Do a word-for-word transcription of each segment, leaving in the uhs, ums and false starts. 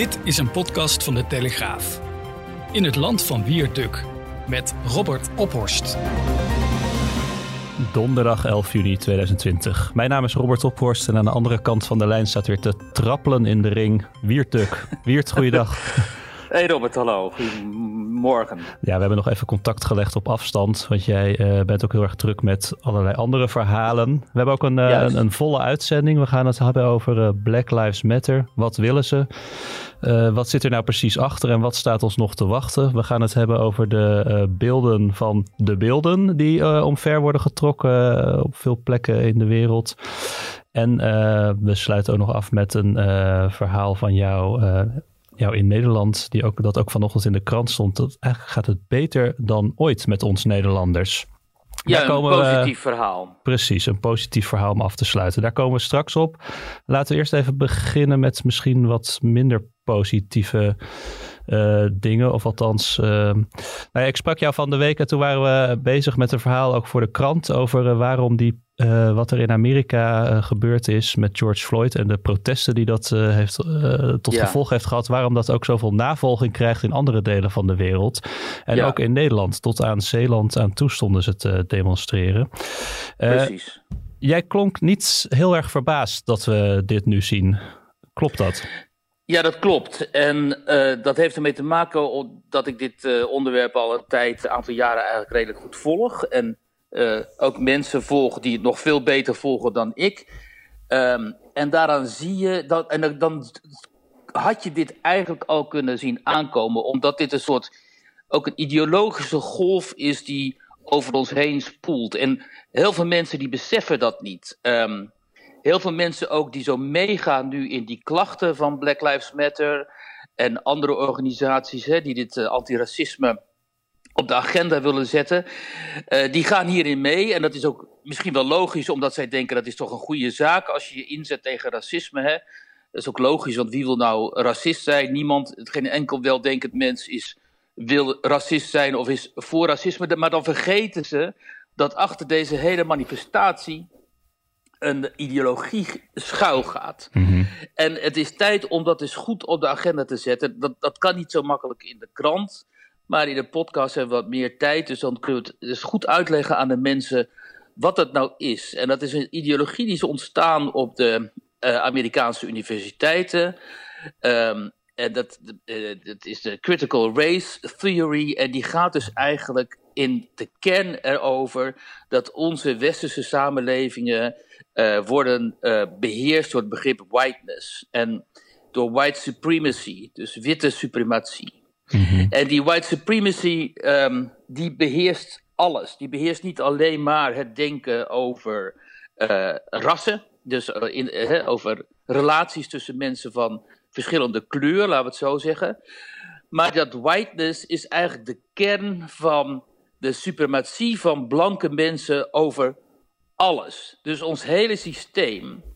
Dit is een podcast van de Telegraaf. In het land van Wierd Duk met Robert Ophorst. Donderdag elf juni tweeduizend twintig. Mijn naam is Robert Ophorst en aan de andere kant van de lijn staat weer te trappelen in de ring Wierd Duk. Wierd, goeiedag. Hey Robert, hallo. Goedemorgen. Ja, we hebben nog even contact gelegd op afstand, want jij uh, bent ook heel erg druk met allerlei andere verhalen. We hebben ook een, uh, een, een volle uitzending. We gaan het hebben over uh, Black Lives Matter. Wat willen ze? Uh, wat zit er nou precies achter en wat staat ons nog te wachten? We gaan het hebben over de uh, beelden van de beelden die uh, omver worden getrokken uh, op veel plekken in de wereld. En uh, we sluiten ook nog af met een uh, verhaal van jou... Uh, jou in Nederland, die ook, dat ook vanochtend in de krant stond, dat eigenlijk gaat het beter dan ooit met ons Nederlanders. Ja, daar komen een positief we, verhaal. Precies, een positief verhaal om af te sluiten. Daar komen we straks op. Laten we eerst even beginnen met misschien wat minder positieve uh, dingen. Of althans, uh, nou ja, ik sprak jou van de week en toen waren we bezig met een verhaal ook voor de krant over uh, waarom die Uh, wat er in Amerika uh, gebeurd is met George Floyd en de protesten die dat uh, heeft, uh, tot ja. gevolg heeft gehad, waarom dat ook zoveel navolging krijgt in andere delen van de wereld. En ja. ook in Nederland, tot aan Zeeland aan toe stonden ze te demonstreren. Uh, Precies. Jij klonk niet heel erg verbaasd dat we dit nu zien. Klopt dat? Ja, dat klopt. En uh, dat heeft ermee te maken dat ik dit uh, onderwerp al een tijd, een aantal jaren eigenlijk redelijk goed volg. En Uh, ook mensen volgen die het nog veel beter volgen dan ik. Um, en daaraan zie je dat, en dan had je dit eigenlijk al kunnen zien aankomen, omdat dit een soort ook een ideologische golf is die over ons heen spoelt. En heel veel mensen die beseffen dat niet. Um, heel veel mensen ook die zo meegaan nu in die klachten van Black Lives Matter en andere organisaties, hè, die dit uh, antiracisme op de agenda willen zetten, uh, die gaan hierin mee. En dat is ook misschien wel logisch, omdat zij denken dat is toch een goede zaak als je je inzet tegen racisme. Hè? Dat is ook logisch, want wie wil nou racist zijn? Niemand, geen enkel weldenkend mens is, wil racist zijn of is voor racisme. Maar dan vergeten ze dat achter deze hele manifestatie een ideologie schuil gaat. Mm-hmm. En het is tijd om dat eens goed op de agenda te zetten. Dat, dat kan niet zo makkelijk in de krant. Maar in de podcast hebben we wat meer tijd, dus dan kunnen we het dus goed uitleggen aan de mensen wat dat nou is. En dat is een ideologie die is ontstaan op de uh, Amerikaanse universiteiten. Um, en dat, uh, dat is de Critical Race Theory. En die gaat dus eigenlijk in de kern erover dat onze westerse samenlevingen uh, worden uh, beheerst door het begrip whiteness. En door white supremacy, dus witte suprematie. Mm-hmm. En die white supremacy, um, die beheerst alles. Die beheerst niet alleen maar het denken over uh, rassen. Dus in, uh, over relaties tussen mensen van verschillende kleur, laten we het zo zeggen. Maar dat whiteness is eigenlijk de kern van de suprematie van blanke mensen over alles. Dus ons hele systeem.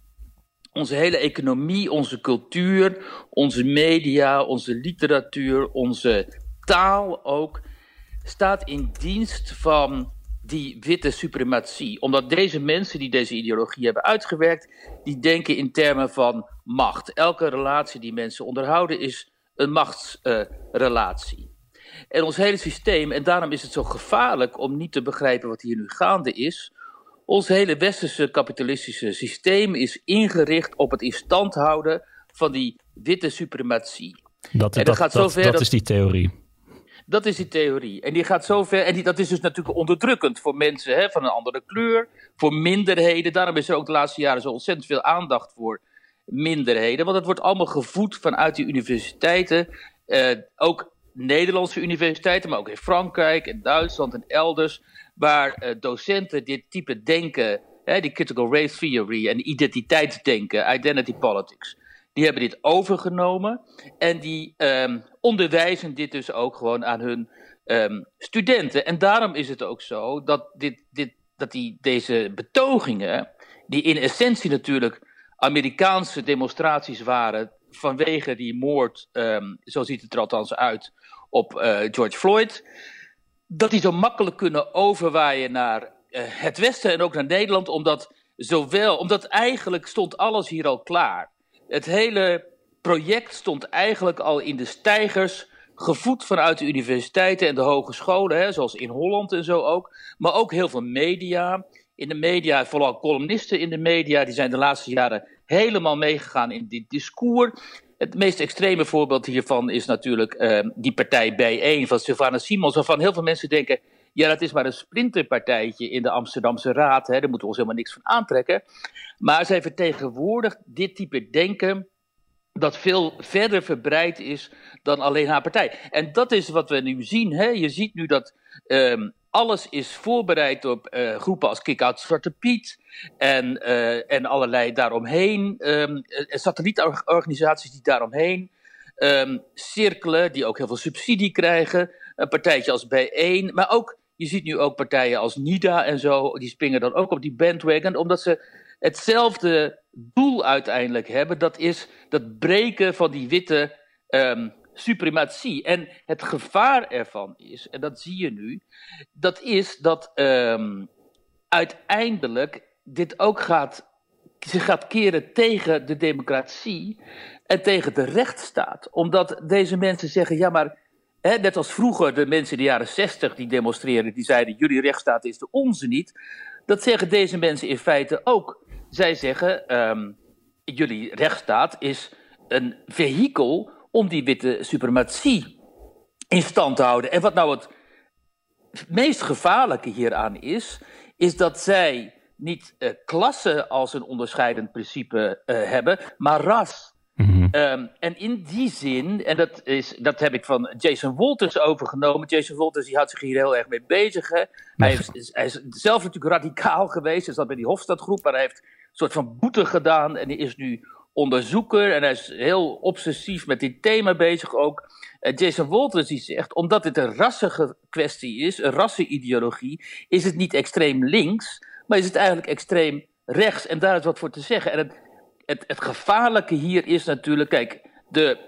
Onze hele economie, onze cultuur, onze media, onze literatuur, onze taal ook, staat in dienst van die witte suprematie. Omdat deze mensen die deze ideologie hebben uitgewerkt, die denken in termen van macht. Elke relatie die mensen onderhouden is een machtsrelatie. Uh, en ons hele systeem, en daarom is het zo gevaarlijk om niet te begrijpen wat hier nu gaande is. Ons hele westerse kapitalistische systeem is ingericht op het in stand houden van die witte suprematie. Dat, en dat, gaat dat, dat, dat is die theorie. Dat is die theorie. En die gaat zover. En die, dat is dus natuurlijk onderdrukkend voor mensen hè, van een andere kleur, voor minderheden. Daarom is er ook de laatste jaren zo ontzettend veel aandacht voor minderheden. Want het wordt allemaal gevoed vanuit die universiteiten. Eh, ook Nederlandse universiteiten, maar ook in Frankrijk en Duitsland en elders, waar uh, docenten dit type denken, hè, die critical race theory en identiteitsdenken, identity politics, die hebben dit overgenomen en die um, onderwijzen dit dus ook gewoon aan hun um, studenten. En daarom is het ook zo dat, dit, dit, dat die, deze betogingen, die in essentie natuurlijk Amerikaanse demonstraties waren vanwege die moord, um, zo ziet het er althans uit, op uh, George Floyd, dat die zo makkelijk kunnen overwaaien naar uh, het Westen en ook naar Nederland, omdat, zowel, omdat eigenlijk stond alles hier al klaar. Het hele project stond eigenlijk al in de steigers, gevoed vanuit de universiteiten en de hogescholen, hè, zoals in Holland en zo ook. Maar ook heel veel media. In de media, vooral columnisten in de media, die zijn de laatste jaren helemaal meegegaan in dit discours. Het meest extreme voorbeeld hiervan is natuurlijk uh, die partij B één van Sylvana Simons, waarvan heel veel mensen denken, ja, dat is maar een splinterpartijtje in de Amsterdamse Raad, hè, daar moeten we ons helemaal niks van aantrekken. Maar zij vertegenwoordigt dit type denken dat veel verder verbreid is dan alleen haar partij. En dat is wat we nu zien, hè. Je ziet nu dat um, alles is voorbereid op uh, groepen als Kick Out Zwarte Piet en, uh, en allerlei daaromheen. Um, satellietorganisaties die daaromheen um, cirkelen, die ook heel veel subsidie krijgen. Een partijtje als B één, maar ook, je ziet nu ook partijen als NIDA en zo, die springen dan ook op die bandwagon, omdat ze hetzelfde doel uiteindelijk hebben, dat is dat breken van die witte um, suprematie. En het gevaar ervan is, en dat zie je nu, dat is dat um, uiteindelijk dit ook gaat, zich gaat keren tegen de democratie en tegen de rechtsstaat. Omdat deze mensen zeggen, ja maar, hè, net als vroeger de mensen in de jaren zestig die demonstreren, die zeiden jullie rechtsstaat is de onze niet. Dat zeggen deze mensen in feite ook. Zij zeggen, um, jullie rechtsstaat is een vehikel om die witte suprematie in stand te houden. En wat nou het meest gevaarlijke hieraan is, is dat zij niet uh, klasse als een onderscheidend principe uh, hebben, maar ras. Mm-hmm. um, en in die zin, en dat, is, dat heb ik van Jason Walters overgenomen. Jason Walters die houdt zich hier heel erg mee bezig. Hè. Hij, heeft, hij is zelf natuurlijk radicaal geweest. Hij zat bij die Hofstadgroep, maar hij heeft een soort van boete gedaan. En hij is nu onderzoeker en hij is heel obsessief met dit thema bezig ook. Uh, Jason Walters die zegt, omdat dit een rassige kwestie is, een rassenideologie, is het niet extreem links, maar is het eigenlijk extreem rechts. En daar is wat voor te zeggen. En het, Het, het gevaarlijke hier is natuurlijk, kijk, de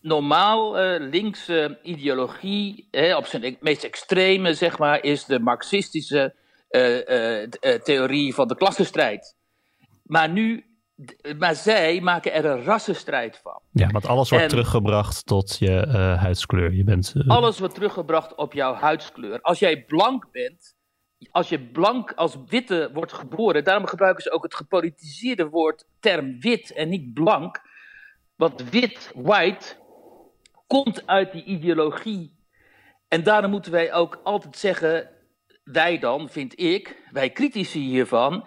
normaal uh, linkse ideologie, hè, op zijn meest extreme, zeg maar, is de marxistische uh, uh, theorie van de klassenstrijd. Maar nu, maar zij maken er een rassenstrijd van. Ja, want alles wordt en, teruggebracht tot je uh, huidskleur. Je bent, uh... Alles wordt teruggebracht op jouw huidskleur. Als jij blank bent, als je blank als witte wordt geboren, daarom gebruiken ze ook het gepolitiseerde woord term wit en niet blank. Want wit, white, komt uit die ideologie. En daarom moeten wij ook altijd zeggen, wij dan, vind ik, wij critici hiervan,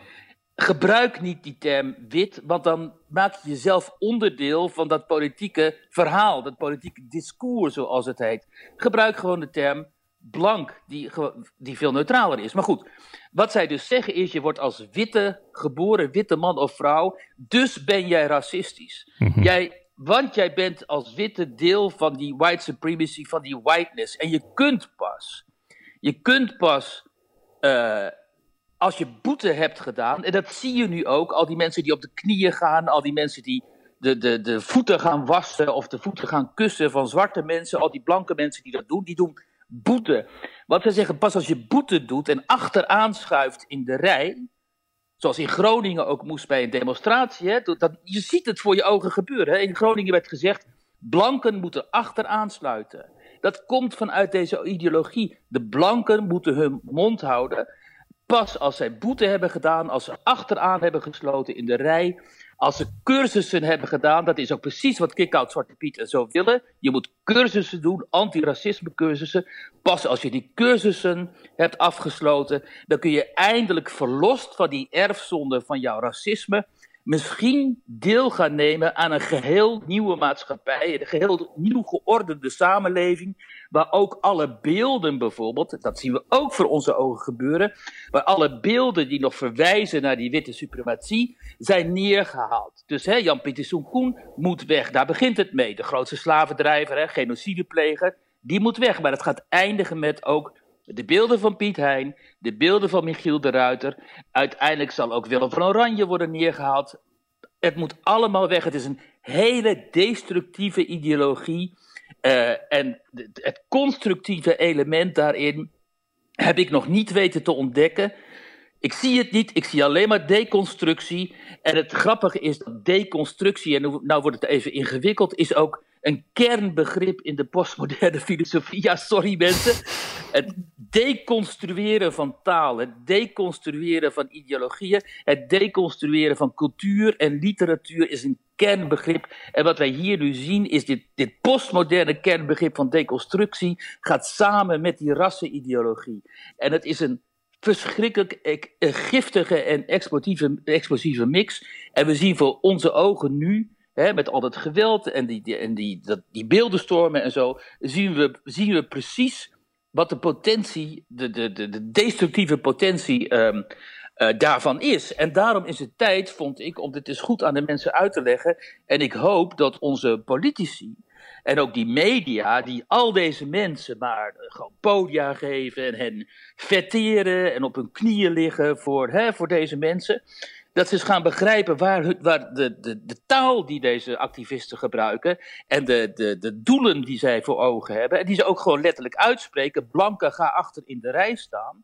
gebruik niet die term wit, want dan maak je jezelf onderdeel van dat politieke verhaal, dat politieke discours zoals het heet. Gebruik gewoon de term blank, die, die veel neutraler is. Maar goed, wat zij dus zeggen is, je wordt als witte geboren, witte man of vrouw, dus ben jij racistisch. Mm-hmm. Jij, want jij bent als witte deel van die white supremacy, van die whiteness. En je kunt pas, je kunt pas, uh, als je boete hebt gedaan, en dat zie je nu ook, al die mensen die op de knieën gaan, al die mensen die De, de, de voeten gaan wassen of de voeten gaan kussen van zwarte mensen, al die blanke mensen die dat doen, die doen boete. Want ze zeggen, pas als je boete doet en achteraan schuift in de rij, zoals in Groningen ook moest bij een demonstratie, hè, dat, je ziet het voor je ogen gebeuren. Hè. In Groningen werd gezegd, blanken moeten achteraan sluiten. Dat komt vanuit deze ideologie. De blanken moeten hun mond houden. Pas als zij boete hebben gedaan, als ze achteraan hebben gesloten in de rij, als ze cursussen hebben gedaan, dat is ook precies wat Kick Out Zwarte Piet en zo willen. Je moet cursussen doen, antiracisme cursussen. Pas als je die cursussen hebt afgesloten, dan kun je eindelijk verlost van die erfzonde van jouw racisme misschien deel gaan nemen aan een geheel nieuwe maatschappij, een geheel nieuw geordende samenleving, waar ook alle beelden bijvoorbeeld, dat zien we ook voor onze ogen gebeuren, waar alle beelden die nog verwijzen naar die witte suprematie zijn neergehaald. Dus hè, Jan Pieterszoon Coen moet weg, daar begint het mee. De grootste slavendrijver, hè, genocidepleger, die moet weg. Maar dat gaat eindigen met ook de beelden van Piet Hein, de beelden van Michiel de Ruyter. Uiteindelijk zal ook Willem van Oranje worden neergehaald. Het moet allemaal weg. Het is een hele destructieve ideologie. Uh, en het constructieve element daarin heb ik nog niet weten te ontdekken. Ik zie het niet, ik zie alleen maar deconstructie. En het grappige is dat deconstructie, en nou wordt het even ingewikkeld, is ook een kernbegrip in de postmoderne filosofie. Ja, sorry mensen. Het deconstrueren van taal, het deconstrueren van ideologieën, het deconstrueren van cultuur en literatuur is een kernbegrip. En wat wij hier nu zien is dit, dit postmoderne kernbegrip van deconstructie gaat samen met die rassenideologie. En het is een verschrikkelijk giftige en explosieve, explosieve mix. En we zien voor onze ogen nu, hè, met al dat geweld en die, die, en die, dat, die beeldenstormen en zo, zien we, zien we precies wat de potentie, de, de, de destructieve potentie um, uh, daarvan is. En daarom is het tijd, vond ik, om dit eens goed aan de mensen uit te leggen. En ik hoop dat onze politici en ook die media die al deze mensen maar gewoon podia geven en hen vetteren en op hun knieën liggen voor, hè, voor deze mensen, dat ze eens gaan begrijpen waar, waar de, de, de taal die deze activisten gebruiken en de, de, de doelen die zij voor ogen hebben en die ze ook gewoon letterlijk uitspreken, blanken ga achter in de rij staan,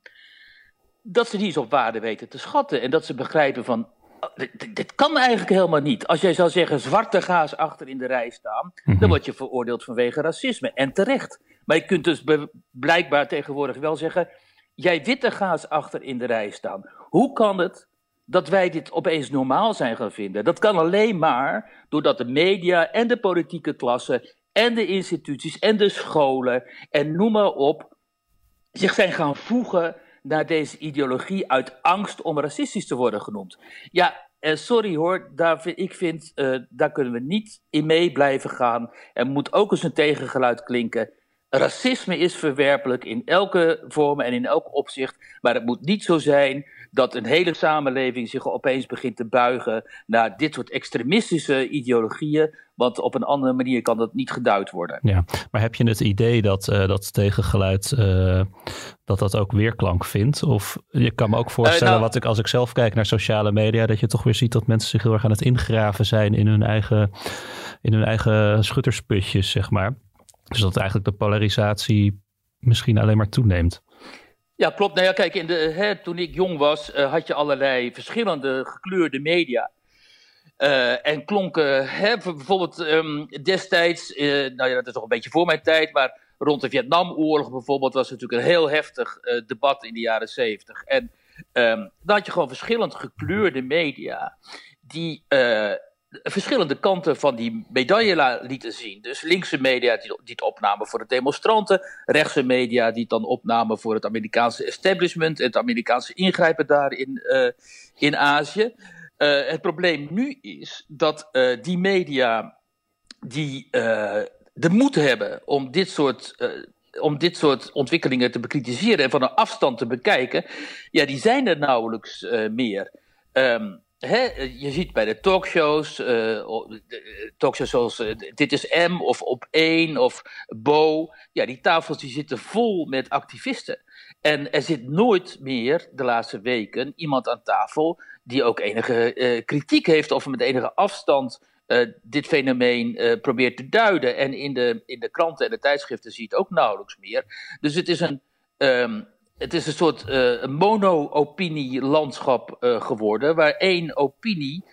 dat ze die eens op waarde weten te schatten en dat ze begrijpen van, Dit, dit kan eigenlijk helemaal niet. Als jij zou zeggen, zwarte gaas achter in de rij staan, mm-hmm. dan word je veroordeeld vanwege racisme. En terecht. Maar je kunt dus be- blijkbaar tegenwoordig wel zeggen, jij witte gaas achter in de rij staan. Hoe kan het dat wij dit opeens normaal zijn gaan vinden? Dat kan alleen maar doordat de media en de politieke klasse en de instituties en de scholen en noem maar op, zich zijn gaan voegen naar deze ideologie uit angst om racistisch te worden genoemd. Ja, eh, sorry hoor, daar, ik vind, uh, daar kunnen we niet in mee blijven gaan. Er moet ook eens een tegengeluid klinken. Racisme is verwerpelijk in elke vorm en in elk opzicht, maar het moet niet zo zijn dat een hele samenleving zich opeens begint te buigen naar dit soort extremistische ideologieën, want op een andere manier kan dat niet geduid worden. Ja, maar heb je het idee dat uh, dat tegengeluid uh, dat dat ook weerklank vindt? Of je kan me ook voorstellen, uh, nou, wat ik als ik zelf kijk naar sociale media, dat je toch weer ziet dat mensen zich heel erg aan het ingraven zijn in hun eigen, in hun eigen schuttersputjes, zeg maar. Dus dat eigenlijk de polarisatie misschien alleen maar toeneemt. Ja, klopt. Nou ja, kijk, in de, hè, toen ik jong was, uh, had je allerlei verschillende gekleurde media. Uh, en klonken, hè, bijvoorbeeld um, destijds, uh, nou ja, dat is nog een beetje voor mijn tijd, maar rond de Vietnamoorlog bijvoorbeeld was het natuurlijk een heel heftig uh, debat in de jaren zeventig. En um, dan had je gewoon verschillend gekleurde media die Uh, verschillende kanten van die medaille lieten zien. Dus linkse media die het opnamen voor de demonstranten, rechtse media die het dan opnamen voor het Amerikaanse establishment en het Amerikaanse ingrijpen daar in, uh, in Azië. Uh, het probleem nu is dat uh, die media die uh, de moed hebben om dit soort Uh, om dit soort ontwikkelingen te bekritiseren en van een afstand te bekijken, ja, die zijn er nauwelijks uh, meer. Um, He, je ziet bij de talkshows, uh, talkshows zoals uh, Dit is M of Op één of Bo, ja, die tafels die zitten vol met activisten. En er zit nooit meer de laatste weken iemand aan tafel die ook enige uh, kritiek heeft of met enige afstand uh, dit fenomeen uh, probeert te duiden. En in de, in de kranten en de tijdschriften zie je het ook nauwelijks meer. Dus het is een Um, Het is een soort uh, mono-opinie-landschap uh, geworden, waar één opinie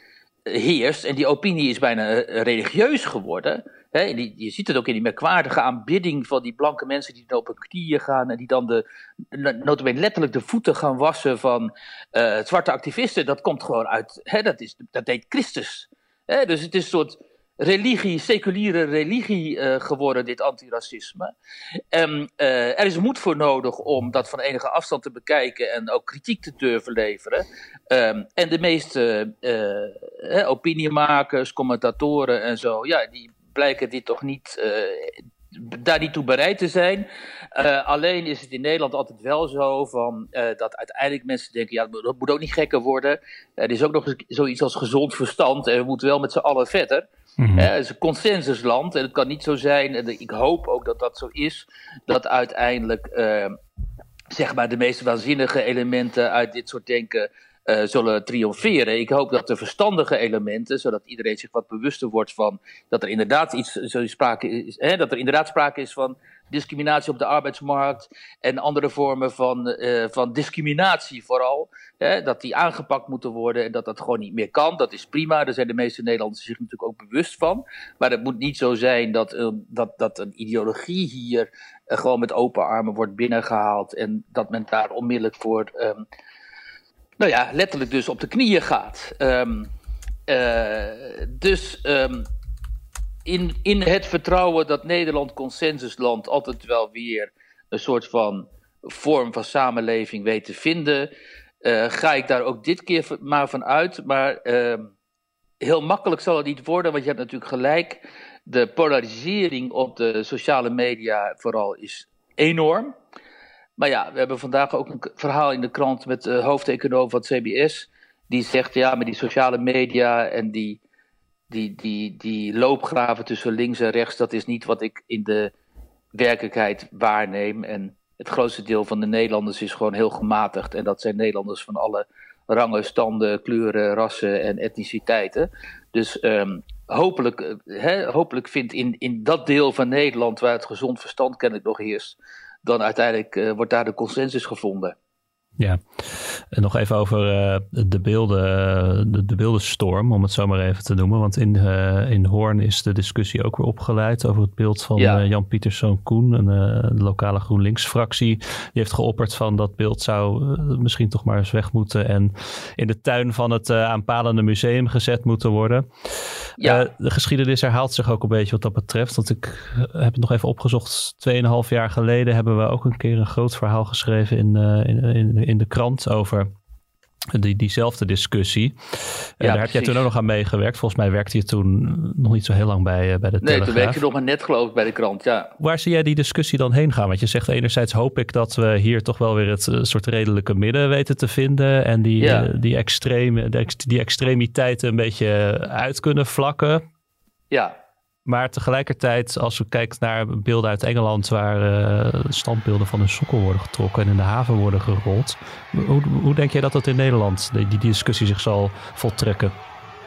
heerst. En die opinie is bijna religieus geworden. Hè? En die, je ziet het ook in die merkwaardige aanbidding van die blanke mensen die dan op hun knieën gaan en die dan de, nota bene letterlijk de voeten gaan wassen van uh, zwarte activisten. Dat komt gewoon uit, hè? Dat, is, dat deed Christus. Hè? Dus het is een soort religie, seculiere religie uh, geworden, dit antiracisme. Um, uh, er is moed voor nodig om dat van enige afstand te bekijken en ook kritiek te durven leveren. Um, en de meeste uh, uh, opiniemakers, commentatoren en zo, ja, die blijken dit toch niet, uh, daar niet toe bereid te zijn. Uh, alleen is het in Nederland altijd wel zo van, uh, dat uiteindelijk mensen denken, ja, dat moet ook niet gekker worden. Er is ook nog zoiets als gezond verstand en we moeten wel met z'n allen verder. Mm-hmm. Het is een consensusland en het kan niet zo zijn, en ik hoop ook dat dat zo is, dat uiteindelijk uh, zeg maar de meest waanzinnige elementen uit dit soort denken uh, zullen triomferen. Ik hoop dat de verstandige elementen, zodat iedereen zich wat bewuster wordt van dat er inderdaad iets, zo sprake is, hè, dat er inderdaad sprake is van discriminatie op de arbeidsmarkt en andere vormen van, uh, van discriminatie vooral, hè, dat die aangepakt moeten worden en dat dat gewoon niet meer kan. Dat is prima, daar zijn de meeste Nederlanders zich natuurlijk ook bewust van. Maar het moet niet zo zijn dat, uh, dat, dat een ideologie hier uh, gewoon met open armen wordt binnengehaald en dat men daar onmiddellijk voor, um, nou ja, letterlijk dus op de knieën gaat. Um, uh, dus... Um, In, in het vertrouwen dat Nederland consensusland altijd wel weer een soort van vorm van samenleving weet te vinden, uh, ga ik daar ook dit keer maar van uit. Maar uh, heel makkelijk zal het niet worden, want je hebt natuurlijk gelijk. De polarisering op de sociale media vooral is enorm. Maar ja, we hebben vandaag ook een verhaal in de krant met de hoofdeconoom van C B S. Die zegt, ja, maar die sociale media en die... Die, die, die loopgraven tussen links en rechts, dat is niet wat ik in de werkelijkheid waarneem. En het grootste deel van de Nederlanders is gewoon heel gematigd. En dat zijn Nederlanders van alle rangen, standen, kleuren, rassen en etniciteiten. Dus um, hopelijk, he, hopelijk vindt in, in dat deel van Nederland, waar het gezond verstand kennelijk nog heerst, dan uiteindelijk uh, wordt daar de consensus gevonden. Ja, en nog even over uh, de beelden, de, de beeldenstorm, om het zo maar even te noemen. Want in, uh, in Hoorn is de discussie ook weer opgeleid over het beeld van ja. uh, Jan Pieterszoon Coen, een uh, lokale GroenLinks-fractie. Die heeft geopperd van dat beeld zou uh, misschien toch maar eens weg moeten en in de tuin van het uh, aanpalende museum gezet moeten worden. Ja. Uh, de geschiedenis herhaalt zich ook een beetje wat dat betreft. Want ik heb het nog even opgezocht. Tweeënhalf jaar geleden hebben we ook een keer een groot verhaal geschreven in, uh, in, in in de krant over die, diezelfde discussie. Ja, daar precies. Heb jij toen ook nog aan meegewerkt. Volgens mij werkte je toen nog niet zo heel lang bij, uh, bij de nee, Telegraaf. Nee, toen werkte je nog maar net geloof ik bij de krant, ja. Waar zie jij die discussie dan heen gaan? Want je zegt enerzijds hoop ik dat we hier toch wel weer het uh, soort redelijke midden weten te vinden en die, ja. uh, die, extreme, de, die extremiteiten een beetje uit kunnen vlakken. Ja. Maar tegelijkertijd, als we kijken naar beelden uit Engeland, waar uh, standbeelden van hun sokkel worden getrokken en in de haven worden gerold. Hoe, hoe denk jij dat dat in Nederland, die, die discussie zich zal voltrekken?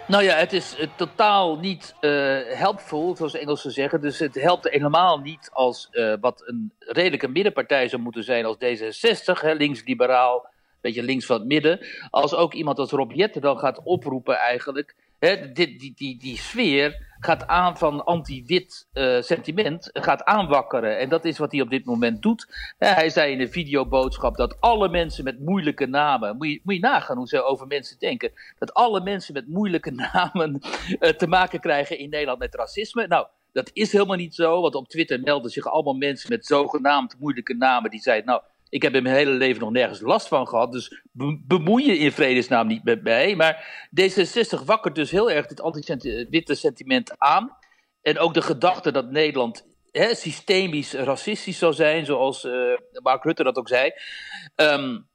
Nou ja, het is uh, totaal niet uh, helpful, zoals de Engelsen zeggen. Dus het helpt helemaal niet als uh, wat een redelijke middenpartij zou moeten zijn als D zesenzestig, hè, links-liberaal, beetje links van het midden. Als ook iemand als Rob Jetten dan gaat oproepen eigenlijk. Hè, die, die, die, die sfeer gaat aan van anti-wit uh, sentiment, gaat aanwakkeren. En dat is wat hij op dit moment doet. Ja, hij zei in een videoboodschap dat alle mensen met moeilijke namen... Moet je, moet je nagaan hoe ze over mensen denken. Dat alle mensen met moeilijke namen uh, te maken krijgen in Nederland met racisme. Nou, dat is helemaal niet zo. Want op Twitter melden zich allemaal mensen met zogenaamd moeilijke namen. Die zeiden, nou, ik heb in mijn hele leven nog nergens last van gehad. Dus be- bemoei je in vredesnaam niet met mij. Maar D zesenzestig wakkert dus heel erg dit anti-witte sentiment aan. En ook de gedachte dat Nederland hè, systemisch racistisch zou zijn. Zoals uh, Mark Rutte dat ook zei. Um,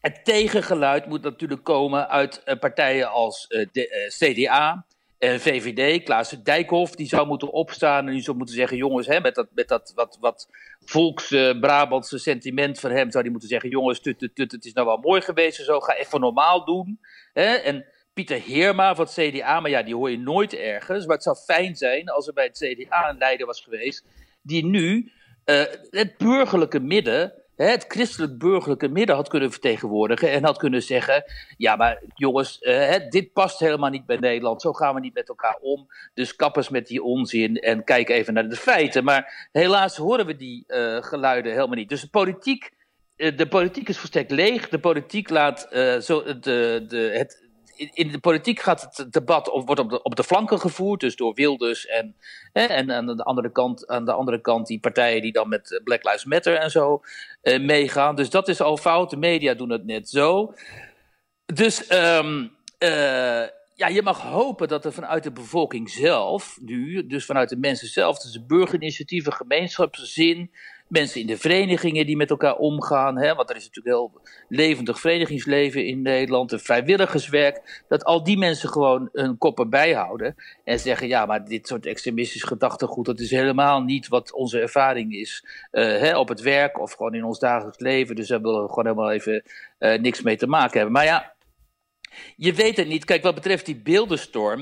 het tegengeluid moet natuurlijk komen uit uh, partijen als uh, de, uh, C D A... En V V D, Klaas Dijkhoff, die zou moeten opstaan en die zou moeten zeggen... jongens, hè, met dat, met dat wat, wat volks-Brabantse uh, sentiment van hem... zou die moeten zeggen, jongens, tut, tut, tut, het is nou wel mooi geweest en zo. Ga even normaal doen. Hè? En Pieter Heerma van het C D A, maar ja, die hoor je nooit ergens. Maar het zou fijn zijn als er bij het C D A een leider was geweest... die nu uh, het burgerlijke midden... het christelijk burgerlijke midden had kunnen vertegenwoordigen... en had kunnen zeggen, ja, maar jongens, uh, dit past helemaal niet bij Nederland... zo gaan we niet met elkaar om, dus kappers met die onzin... en kijk even naar de feiten. Maar helaas horen we die uh, geluiden helemaal niet. Dus de politiek, uh, de politiek is volstrekt leeg. De politiek laat... Uh, zo, de, de, het, in de politiek gaat het debat op, wordt op de, op de flanken gevoerd... dus door Wilders en, hè, en aan, de andere kant, aan de andere kant die partijen... die dan met Black Lives Matter en zo eh, meegaan. Dus dat is al fout. De media doen het net zo. Dus um, uh, ja, je mag hopen dat er vanuit de bevolking zelf nu... dus vanuit de mensen zelf, dus de burgerinitiatieven, gemeenschapszin... mensen in de verenigingen die met elkaar omgaan. Hè, want er is natuurlijk heel levendig verenigingsleven in Nederland. Een vrijwilligerswerk. Dat al die mensen gewoon hun koppen bijhouden. En zeggen, ja, maar dit soort extremistisch gedachtegoed... dat is helemaal niet wat onze ervaring is. Uh, hè, op het werk of gewoon in ons dagelijks leven. Dus daar willen we gewoon helemaal even uh, niks mee te maken hebben. Maar ja, Je weet het niet. Kijk, wat betreft die beeldenstorm.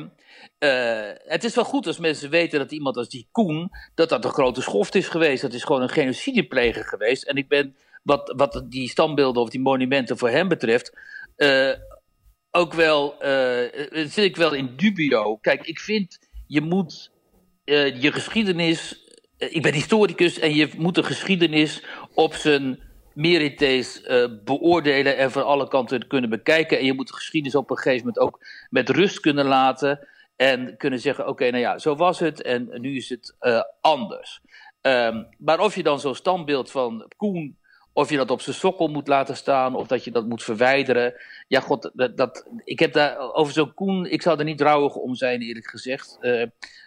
Uh, het is wel goed als mensen weten dat iemand als die Coen, dat dat een grote schoft is geweest. Dat is gewoon een genocidepleger geweest. En ik ben, wat, wat die standbeelden of die monumenten voor hem betreft, uh, ook wel, uh, zit ik wel in dubio. Kijk, ik vind, je moet uh, je geschiedenis... Uh, ik ben historicus en je moet de geschiedenis op zijn merites uh, beoordelen en van alle kanten kunnen bekijken. En je moet de geschiedenis op een gegeven moment ook met rust kunnen laten en kunnen zeggen, oké, okay, nou ja, zo was het en nu is het uh, anders. Um, maar of je dan zo'n standbeeld van Coen, of je dat op zijn sokkel moet laten staan, of dat je dat moet verwijderen. Ja, god, dat, dat, ik heb daar over zo'n Coen, ik zou er niet rouwig om zijn, eerlijk gezegd. Uh,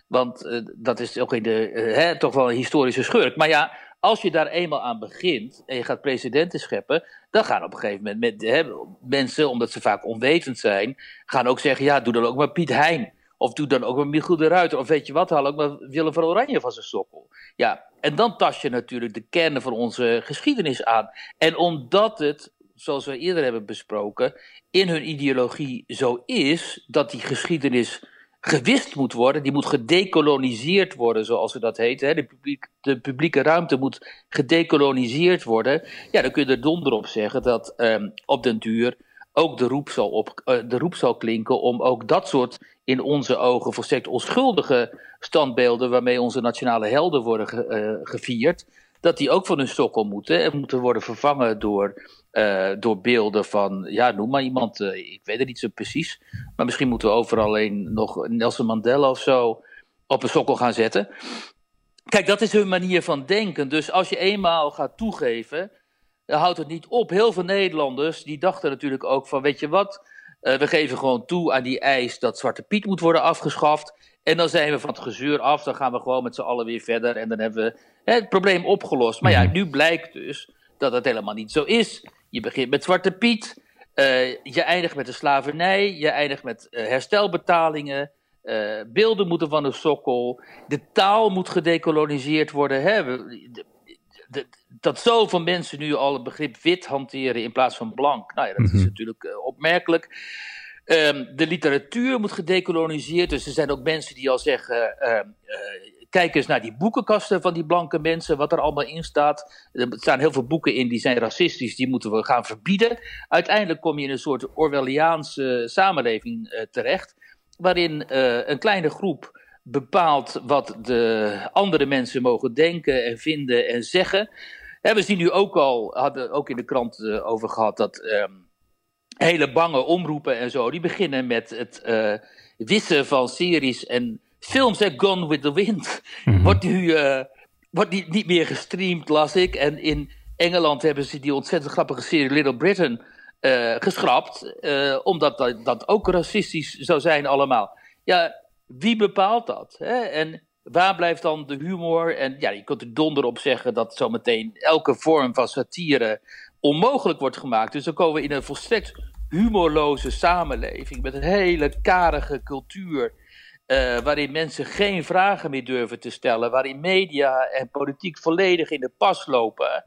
want uh, dat is ook in de, uh, hè, toch wel een historische schurk. Maar ja, als je daar eenmaal aan begint en je gaat precedenten scheppen, dan gaan op een gegeven moment met, hè, mensen, omdat ze vaak onwetend zijn, gaan ook zeggen, ja, doe dan ook maar Piet Hein. Of doe dan ook maar Michiel de Ruyter. Of weet je wat, haal ook maar Willem van Oranje van zijn sokkel. Ja, en dan tast je natuurlijk de kernen van onze geschiedenis aan. En omdat het, zoals we eerder hebben besproken, in hun ideologie zo is dat die geschiedenis gewist moet worden. Die moet gedekoloniseerd worden, zoals we dat heet. Hè? De, publiek, de publieke ruimte moet gedekoloniseerd worden. Ja, dan kun je er donder op zeggen dat um, op den duur ook de roep, zal op, uh, de roep zal klinken om ook dat soort in onze ogen volstrekt onschuldige standbeelden waarmee onze nationale helden worden ge, uh, gevierd, dat die ook van hun sokkel moeten en moeten worden vervangen door, uh, door beelden van, ja, noem maar iemand, uh, ik weet het niet zo precies, maar misschien moeten we overal alleen nog Nelson Mandela of zo op een sokkel gaan zetten. Kijk, dat is hun manier van denken. Dus als je eenmaal gaat toegeven, dan houdt het niet op. Heel veel Nederlanders die dachten natuurlijk ook van, weet je wat, Uh, we geven gewoon toe aan die eis dat Zwarte Piet moet worden afgeschaft. En dan zijn we van het gezeur af. Dan gaan we gewoon met z'n allen weer verder. En dan hebben we hè, het probleem opgelost. Maar ja, nu blijkt dus dat dat helemaal niet zo is. Je begint met Zwarte Piet. Uh, je eindigt met de slavernij. Je eindigt met uh, herstelbetalingen. Uh, beelden moeten van de sokkel. De taal moet gedekoloniseerd worden. Hè? We, de, De, dat zoveel mensen nu al het begrip wit hanteren in plaats van blank. Nou ja, dat is mm-hmm. natuurlijk uh, opmerkelijk. Um, de literatuur moet gedekoloniseerd. Dus er zijn ook mensen die al zeggen, Uh, uh, kijk eens naar die boekenkasten van die blanke mensen, wat er allemaal in staat. Er staan heel veel boeken in die zijn racistisch, die moeten we gaan verbieden. Uiteindelijk kom je in een soort Orwelliaanse samenleving uh, terecht, waarin uh, een kleine groep bepaalt wat de andere mensen mogen denken en vinden en zeggen. En we zien nu ook al, hadden ook in de krant uh, over gehad, dat um, hele bange omroepen en zo, die beginnen met het uh, wissen van series en films. Hè. Gone with the Wind mm-hmm. wordt nu uh, wordt niet, niet meer gestreamd, las ik. En in Engeland hebben ze die ontzettend grappige serie Little Britain uh, geschrapt, uh, omdat dat, dat ook racistisch zou zijn allemaal. Ja, wie bepaalt dat? Hè? En waar blijft dan de humor? En ja, je kunt er donder op zeggen dat zometeen elke vorm van satire onmogelijk wordt gemaakt. Dus dan komen we in een volstrekt humorloze samenleving met een hele karige cultuur, Uh, waarin mensen geen vragen meer durven te stellen, waarin media en politiek volledig in de pas lopen,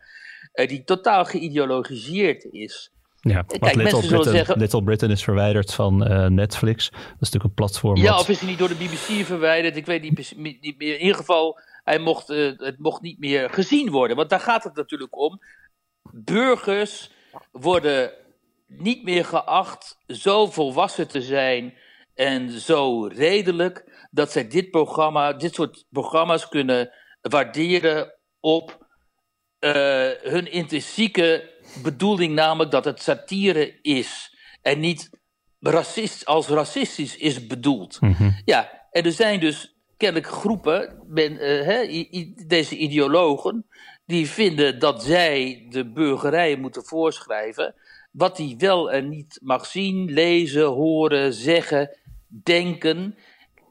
Uh, die totaal geïdeologiseerd is. Ja, want Kijk, Little, Britain, zeggen, Little Britain is verwijderd van uh, Netflix. Dat is natuurlijk een platform. Ja, wat, of is hij niet door de B B C verwijderd? Ik weet niet, niet meer. In ieder geval, hij mocht, uh, het mocht niet meer gezien worden. Want daar gaat het natuurlijk om. Burgers worden niet meer geacht zo volwassen te zijn en zo redelijk dat zij dit programma, dit soort programma's kunnen waarderen op uh, hun intrinsieke bedoeling, namelijk dat het satire is en niet racist als racistisch is bedoeld. Mm-hmm. Ja, en er zijn dus kennelijk groepen, ben, uh, he, i- deze ideologen, die vinden dat zij de burgerij moeten voorschrijven wat die wel en niet mag zien, lezen, horen, zeggen, denken.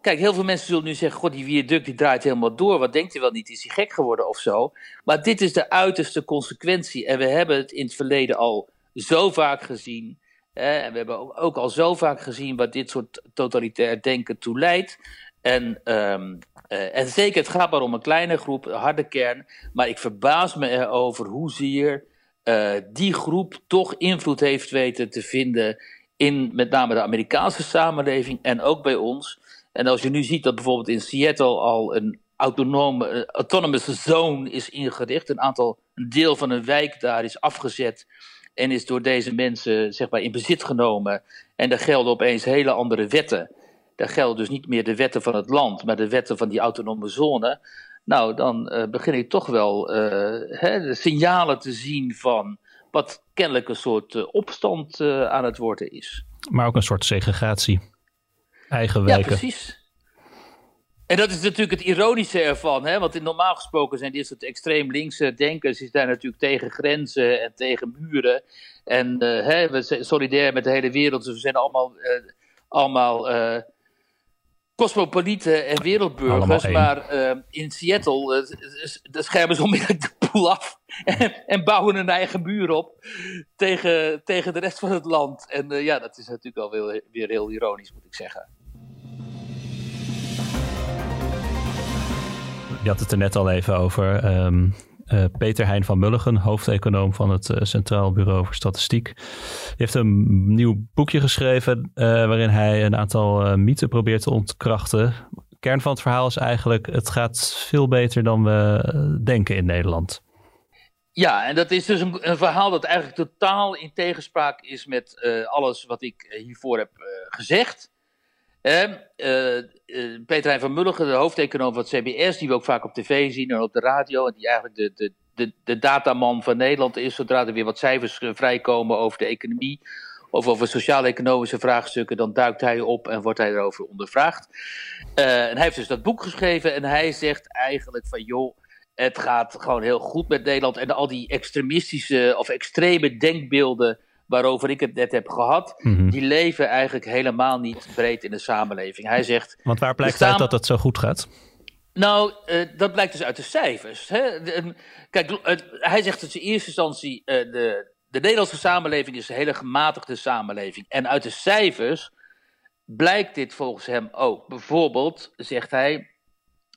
Kijk, heel veel mensen zullen nu zeggen, god, die Wierd Duk die draait helemaal door. Wat denkt hij wel niet? Is hij gek geworden of zo? Maar dit is de uiterste consequentie. En we hebben het in het verleden al zo vaak gezien. Eh, en we hebben ook al zo vaak gezien wat dit soort totalitair denken toe leidt. En, um, uh, en zeker, het gaat maar om een kleine groep, een harde kern. Maar ik verbaas me erover hoezeer uh, die groep toch invloed heeft weten te vinden in met name de Amerikaanse samenleving en ook bij ons. En als je nu ziet dat bijvoorbeeld in Seattle al een autonome, autonomous zone is ingericht. Een aantal, een deel van een wijk daar is afgezet en is door deze mensen zeg maar in bezit genomen. En daar gelden opeens hele andere wetten. Daar gelden dus niet meer de wetten van het land, maar de wetten van die autonome zone. Nou, dan uh, begin ik toch wel uh, hè, de signalen te zien van wat kennelijk een soort uh, opstand uh, aan het worden is. Maar ook een soort segregatie. Eigen wijken. Ja, precies. En dat is natuurlijk het ironische ervan. Hè? Want normaal gesproken zijn dit soort extreem linkse denkers... die zijn natuurlijk tegen grenzen en tegen muren. En uh, hè, we zijn solidair met de hele wereld. Dus we zijn allemaal... Uh, allemaal uh, cosmopolieten en wereldburgers, maar uh, in Seattle uh, schermen ze onmiddellijk de poel af en, en bouwen een eigen muur op tegen, tegen de rest van het land. En uh, ja, dat is natuurlijk wel weer, weer heel ironisch, moet ik zeggen. Je had het er net al even over. Um... Uh, Peter Hein van Mulligen, hoofdeconoom van het uh, Centraal Bureau voor Statistiek. Die heeft een nieuw boekje geschreven uh, waarin hij een aantal uh, mythen probeert te ontkrachten. Kern van het verhaal is eigenlijk, het gaat veel beter dan we uh, denken in Nederland. Ja, en dat is dus een, een verhaal dat eigenlijk totaal in tegenspraak is met uh, alles wat ik hiervoor heb uh, gezegd. Uh, uh, Peter Hein van Mulligen, de hoofdeconoom van het C B S... die we ook vaak op tv zien en op de radio... en die eigenlijk de, de, de, de dataman van Nederland is... zodra er weer wat cijfers vrijkomen over de economie... of over sociaal-economische vraagstukken... dan duikt hij op en wordt hij erover ondervraagd. Uh, en hij heeft dus dat boek geschreven en hij zegt eigenlijk van... joh, het gaat gewoon heel goed met Nederland... en al die extremistische of extreme denkbeelden... waarover ik het net heb gehad, mm-hmm. die leven eigenlijk helemaal niet breed in de samenleving. Hij zegt... Want waar blijkt samen... uit dat het zo goed gaat? Nou, uh, dat blijkt dus uit de cijfers. Hè? De, um, kijk, uh, hij zegt dat in eerste instantie... Uh, de, de Nederlandse samenleving is een hele gematigde samenleving. En uit de cijfers blijkt dit volgens hem ook. Bijvoorbeeld, zegt hij...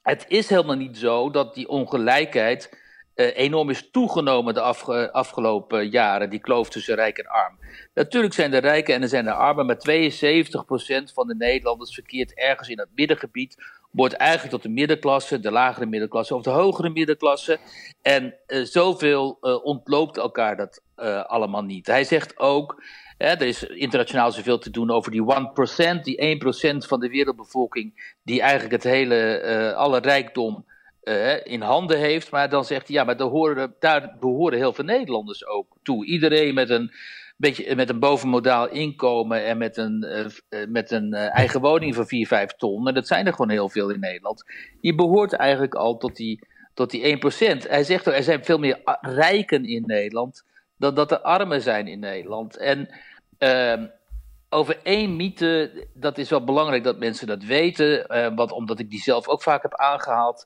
het is helemaal niet zo dat die ongelijkheid... Uh, enorm is toegenomen de afge- afgelopen jaren, die kloof tussen rijk en arm. Natuurlijk zijn er rijken en er zijn er armen, maar tweeënzeventig procent van de Nederlanders verkeert ergens in dat middengebied, wordt eigenlijk tot de middenklasse, de lagere middenklasse of de hogere middenklasse. En uh, zoveel uh, ontloopt elkaar dat uh, allemaal niet. Hij zegt ook, hè, er is internationaal zoveel te doen over die één procent, die één procent van de wereldbevolking, die eigenlijk het hele, uh, alle rijkdom... Uh, in handen heeft, maar dan zegt hij... ja, maar daar, horen, daar behoren heel veel Nederlanders ook toe. Iedereen met een, beetje, met een bovenmodaal inkomen... en met een, uh, met een uh, eigen woning van vier, vijf ton... en dat zijn er gewoon heel veel in Nederland... die behoort eigenlijk al tot die, tot die één procent. Hij zegt ook, er zijn veel meer rijken in Nederland... dan dat er armen zijn in Nederland. En... Uh, Over één mythe, dat is wel belangrijk dat mensen dat weten, eh, want omdat ik die zelf ook vaak heb aangehaald.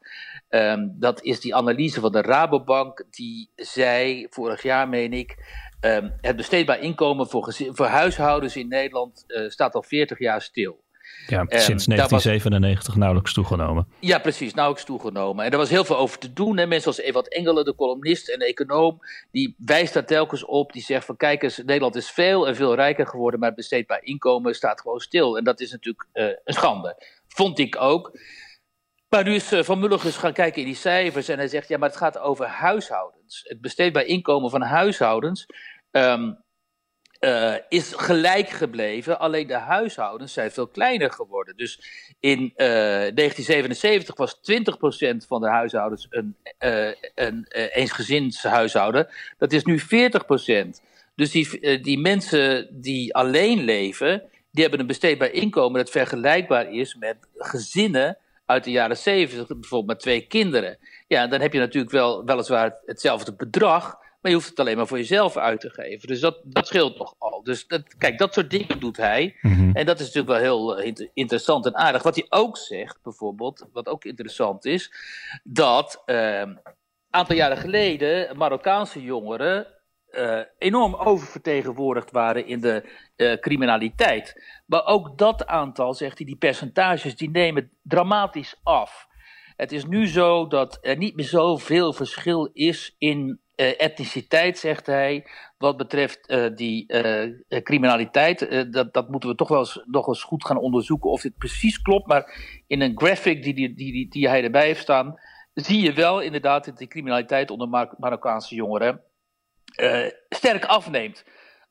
Eh, dat is die analyse van de Rabobank, die zei, vorig jaar meen ik, eh, het besteedbaar inkomen voor, gez- voor huishoudens in Nederland eh, staat al veertig jaar stil. Ja, eh, sinds negentien zevenennegentig was, nauwelijks toegenomen. Ja, precies, nauwelijks toegenomen. En er was heel veel over te doen. Hè. Mensen als Ewald Engelen, de columnist en de econoom, die wijst daar telkens op. Die zegt van kijk eens, Nederland is veel en veel rijker geworden, maar het besteedbaar inkomen staat gewoon stil. En dat is natuurlijk uh, een schande. Vond ik ook. Maar nu is uh, Van Mulligen gaan kijken in die cijfers en hij zegt ja, maar het gaat over huishoudens. Het besteedbaar inkomen van huishoudens... Um, Uh, is gelijk gebleven, alleen de huishoudens zijn veel kleiner geworden. Dus in uh, negentien zevenenzeventig was twintig procent van de huishoudens een, uh, een uh, eensgezinshuishouden. Dat is nu veertig procent. Dus die, uh, die mensen die alleen leven, die hebben een besteedbaar inkomen dat vergelijkbaar is met gezinnen uit de jaren zeventig, bijvoorbeeld met twee kinderen. Ja, dan heb je natuurlijk wel weliswaar hetzelfde bedrag... maar je hoeft het alleen maar voor jezelf uit te geven. Dus dat, dat scheelt nogal. Dus dat, kijk, dat soort dingen doet hij. Mm-hmm. En dat is natuurlijk wel heel inter- interessant en aardig. Wat hij ook zegt, bijvoorbeeld, wat ook interessant is... dat een uh, aantal jaren geleden Marokkaanse jongeren... Uh, enorm oververtegenwoordigd waren in de uh, criminaliteit. Maar ook dat aantal, zegt hij, die percentages... die nemen dramatisch af. Het is nu zo dat er niet meer zoveel verschil is in... uh, etniciteit, zegt hij, wat betreft uh, die uh, criminaliteit, uh, dat, dat moeten we toch wel eens, nog eens goed gaan onderzoeken of dit precies klopt. Maar in een graphic die, die, die, die hij erbij heeft staan, zie je wel inderdaad dat de criminaliteit onder Mar- Marokkaanse jongeren uh, sterk afneemt.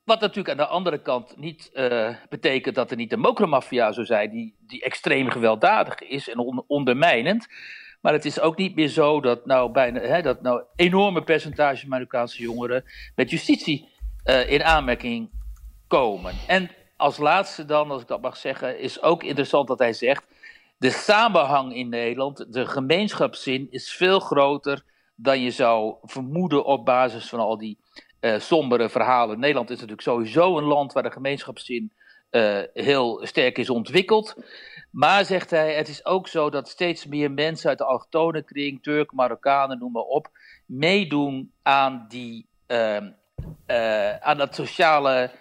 Wat natuurlijk aan de andere kant niet uh, betekent dat er niet een mokromafia zou zijn die, die extreem gewelddadig is en on- ondermijnend. Maar het is ook niet meer zo dat nou bijna hè, dat nou enorme percentage Marokkaanse jongeren met justitie uh, in aanmerking komen. En als laatste dan, als ik dat mag zeggen, is ook interessant dat hij zegt: de samenhang in Nederland, de gemeenschapszin is veel groter dan je zou vermoeden op basis van al die uh, sombere verhalen. Nederland is natuurlijk sowieso een land waar de gemeenschapszin uh, heel sterk is ontwikkeld. Maar, zegt hij, het is ook zo dat steeds meer mensen uit de allochtone kring, Turk, Marokkanen, noem maar op, meedoen aan, die, uh, uh, aan dat sociale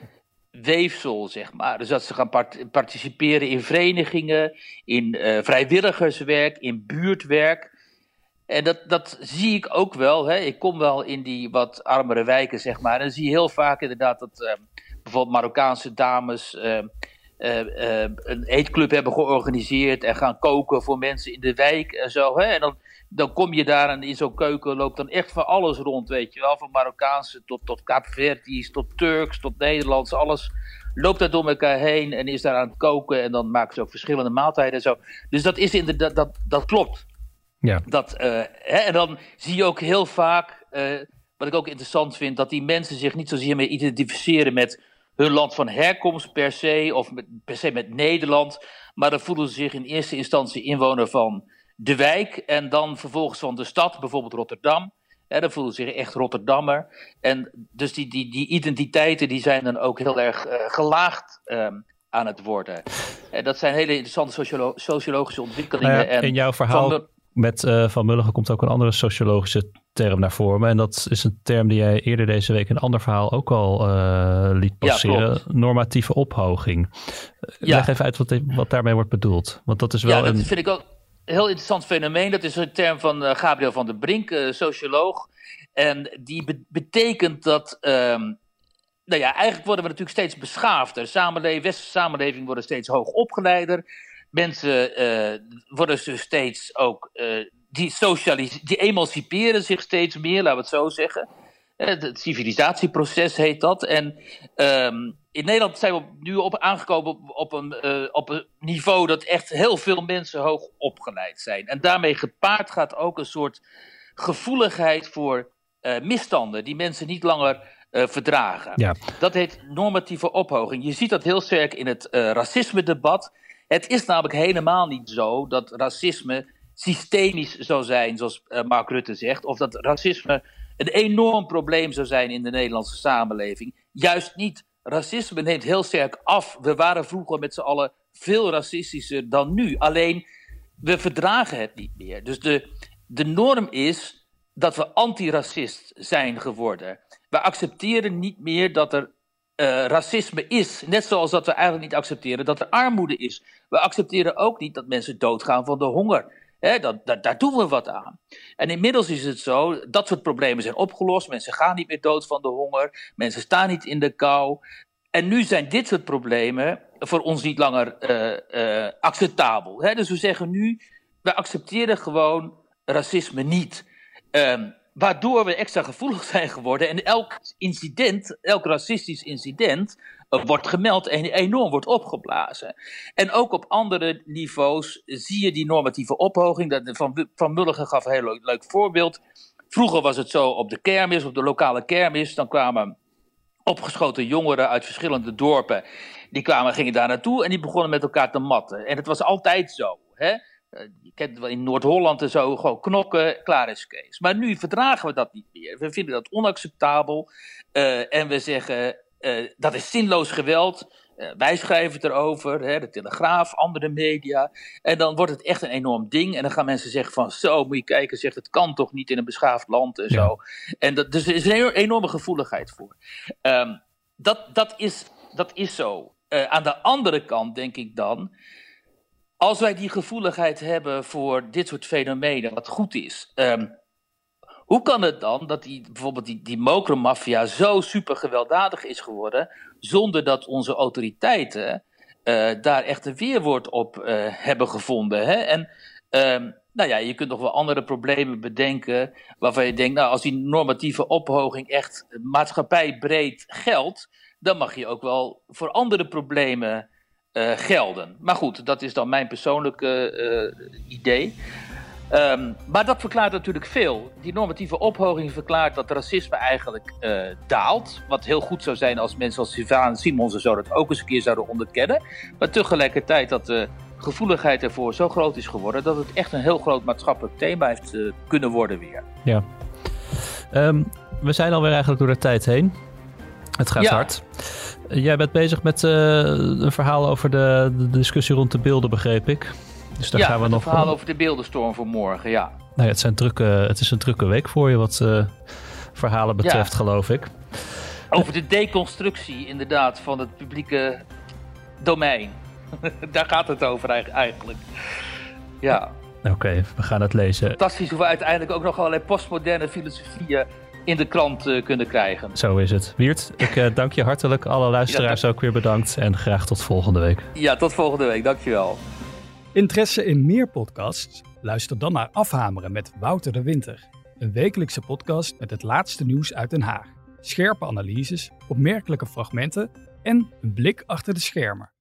weefsel, zeg maar. Dus dat ze gaan part- participeren in verenigingen, in uh, vrijwilligerswerk, in buurtwerk. En dat, dat zie ik ook wel. Hè. Ik kom wel in die wat armere wijken, zeg maar. En dan zie je heel vaak inderdaad dat uh, bijvoorbeeld Marokkaanse dames Uh, Uh, uh, een eetclub hebben georganiseerd en gaan koken voor mensen in de wijk en zo. Hè? En dan, dan kom je daar en in zo'n keuken loopt dan echt van alles rond, weet je wel. Van Marokkaanse tot, tot Kaapverdi's, tot Turks, tot Nederlands, alles loopt daar door elkaar heen en is daar aan het koken en dan maken ze ook verschillende maaltijden en zo. Dus dat is inderdaad, dat, dat klopt. Ja. Dat, uh, hè? En dan zie je ook heel vaak, uh, wat ik ook interessant vind, dat die mensen zich niet zozeer meer identificeren met hun land van herkomst per se, of met, per se met Nederland. Maar dan voelen ze zich in eerste instantie inwoner van de wijk. En dan vervolgens van de stad, bijvoorbeeld Rotterdam. En dan voelen ze zich echt Rotterdammer. En dus die, die, die identiteiten die zijn dan ook heel erg uh, gelaagd um, aan het worden. En dat zijn hele interessante sociolo- sociologische ontwikkelingen. Nou ja, en in jouw verhaal van de... met uh, Van Mulligen komt ook een andere sociologische term naar voren. En dat is een term die jij eerder deze week in een ander verhaal ook al uh, liet passeren. Ja, normatieve ophoging. Ja. Leg even uit wat, wat daarmee wordt bedoeld. Want dat is wel ja, dat een... vind ik ook een heel interessant fenomeen. Dat is een term van uh, Gabriel van der Brink, uh, socioloog. En die be- betekent dat... Um, nou ja, eigenlijk worden we natuurlijk steeds beschaafder. Samenleving, westerse samenleving worden steeds hoogopgeleider. Mensen uh, worden ze steeds ook... Uh, Die, socialis- die emanciperen zich steeds meer, laten we het zo zeggen. Het, het civilisatieproces heet dat. En um, in Nederland zijn we nu op, aangekomen op, op, een, uh, op een niveau dat echt heel veel mensen hoog opgeleid zijn. En daarmee gepaard gaat ook een soort gevoeligheid voor uh, misstanden die mensen niet langer uh, verdragen. Ja. Dat heet normatieve ophoging. Je ziet dat heel sterk in het uh, racisme-debat. Het is namelijk helemaal niet zo dat racisme systemisch zou zijn, zoals uh, Mark Rutte zegt, of dat racisme een enorm probleem zou zijn in de Nederlandse samenleving. Juist niet. Racisme neemt heel sterk af. We waren vroeger met z'n allen veel racistischer dan nu. Alleen, we verdragen het niet meer. Dus de, de norm is dat we antiracist zijn geworden. We accepteren niet meer dat er Uh, racisme is, net zoals dat we eigenlijk niet accepteren dat er armoede is. We accepteren ook niet dat mensen doodgaan van de honger. He, dat, dat, daar doen we wat aan. En inmiddels is het zo, dat soort problemen zijn opgelost. Mensen gaan niet meer dood van de honger. Mensen staan niet in de kou. En nu zijn dit soort problemen voor ons niet langer uh, uh, acceptabel. He, dus we zeggen nu, we accepteren gewoon racisme niet. Um, Waardoor we extra gevoelig zijn geworden. En elk incident, elk racistisch incident, uh, wordt gemeld en enorm wordt opgeblazen. En ook op andere niveaus zie je die normatieve ophoging. Dat van, van Mulligen gaf een heel leuk, leuk voorbeeld. Vroeger was het zo op de kermis, op de lokale kermis. Dan kwamen opgeschoten jongeren uit verschillende dorpen. Die kwamen, gingen daar naartoe en die begonnen met elkaar te matten. En het was altijd zo, hè? Je kent het wel in Noord-Holland en zo, gewoon knokken, klaar is Kees. Maar nu verdragen we dat niet meer. We vinden dat onacceptabel uh, en we zeggen uh, dat is zinloos geweld. Uh, wij schrijven het erover, hè, de Telegraaf, andere media. En dan wordt het echt een enorm ding. En dan gaan mensen zeggen van zo, moet je kijken, zegt het kan toch niet in een beschaafd land en zo. Ja. En dat, dus er is een enorme gevoeligheid voor. Um, dat, dat, is, dat is zo. Uh, aan de andere kant denk ik dan, als wij die gevoeligheid hebben voor dit soort fenomenen, wat goed is, um, Hoe kan het dan dat die, bijvoorbeeld die, die mokromafia zo super gewelddadig is geworden, zonder dat onze autoriteiten uh, daar echt een weerwoord op uh, hebben gevonden? Hè? En um, nou ja, je kunt nog wel andere problemen bedenken waarvan je denkt, nou, als die normatieve ophoging echt maatschappijbreed geldt, dan mag je ook wel voor andere problemen uh, gelden. Maar goed, dat is dan mijn persoonlijke uh, idee. Um, maar dat verklaart natuurlijk veel. Die normatieve ophoging verklaart dat racisme eigenlijk uh, daalt. Wat heel goed zou zijn als mensen als Sylvana Simons en zo dat ook eens een keer zouden onderkennen. Maar tegelijkertijd dat de gevoeligheid ervoor zo groot is geworden dat het echt een heel groot maatschappelijk thema heeft uh, kunnen worden weer. Ja. Um, we zijn alweer eigenlijk door de tijd heen. Het gaat ja. hard. Jij bent bezig met uh, een verhaal over de, de discussie rond de beelden, begreep ik. Dus daar ja, gaan we nog het verhaal om. Over de beeldenstorm voor morgen, ja. Nou ja, het, zijn drukke, het is een drukke week voor je wat uh, verhalen betreft, ja. geloof ik. Over de deconstructie inderdaad van het publieke domein. Daar gaat het over eigenlijk. Ja. Oké, okay, we gaan het lezen. Fantastisch hoe we uiteindelijk ook nog allerlei postmoderne filosofieën in de krant uh, kunnen krijgen. Zo is het. Wierd, ik uh, dank je hartelijk. Alle luisteraars ja, ook weer bedankt. En graag tot volgende week. Ja, tot volgende week. Dank je wel. Interesse in meer podcasts? Luister dan naar Afhameren met Wouter de Winter. Een wekelijkse podcast met het laatste nieuws uit Den Haag. Scherpe analyses, opmerkelijke fragmenten en een blik achter de schermen.